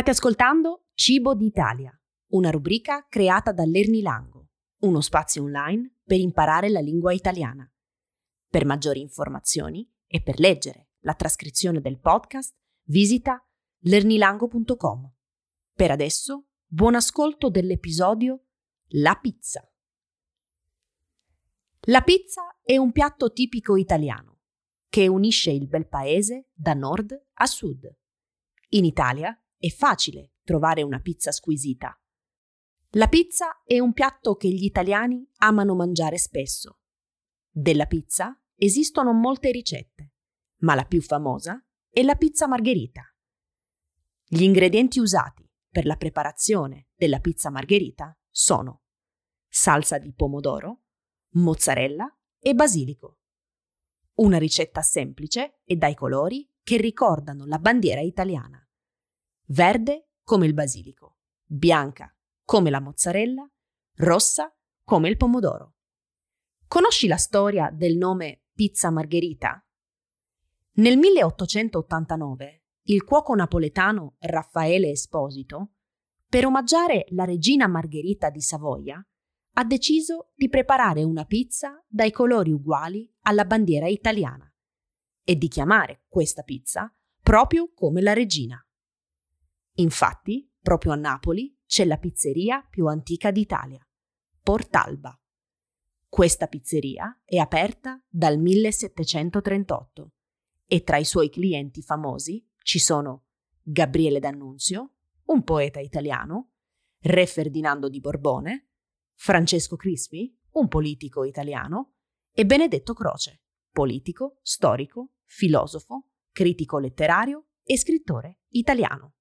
State ascoltando Cibo d'Italia, una rubrica creata da Lernilango, uno spazio online per imparare la lingua italiana. Per maggiori informazioni e per leggere la trascrizione del podcast, visita lernilango.com. Per adesso, buon ascolto dell'episodio La pizza. La pizza è un piatto tipico italiano che unisce il bel paese da nord a sud. In Italia è facile trovare una pizza squisita. La pizza è un piatto che gli italiani amano mangiare spesso. Della pizza esistono molte ricette, ma la più famosa è la pizza margherita. Gli ingredienti usati per la preparazione della pizza margherita sono salsa di pomodoro, mozzarella e basilico. Una ricetta semplice e dai colori che ricordano la bandiera italiana. Verde come il basilico, bianca come la mozzarella, rossa come il pomodoro. Conosci la storia del nome pizza margherita? Nel 1889 il cuoco napoletano Raffaele Esposito, per omaggiare la regina Margherita di Savoia, ha deciso di preparare una pizza dai colori uguali alla bandiera italiana e di chiamare questa pizza proprio come la regina. Infatti, proprio a Napoli c'è la pizzeria più antica d'Italia, Port'Alba. Questa pizzeria è aperta dal 1738 e tra i suoi clienti famosi ci sono Gabriele D'Annunzio, un poeta italiano, re Ferdinando di Borbone, Francesco Crispi, un politico italiano, e Benedetto Croce, politico, storico, filosofo, critico letterario e scrittore italiano.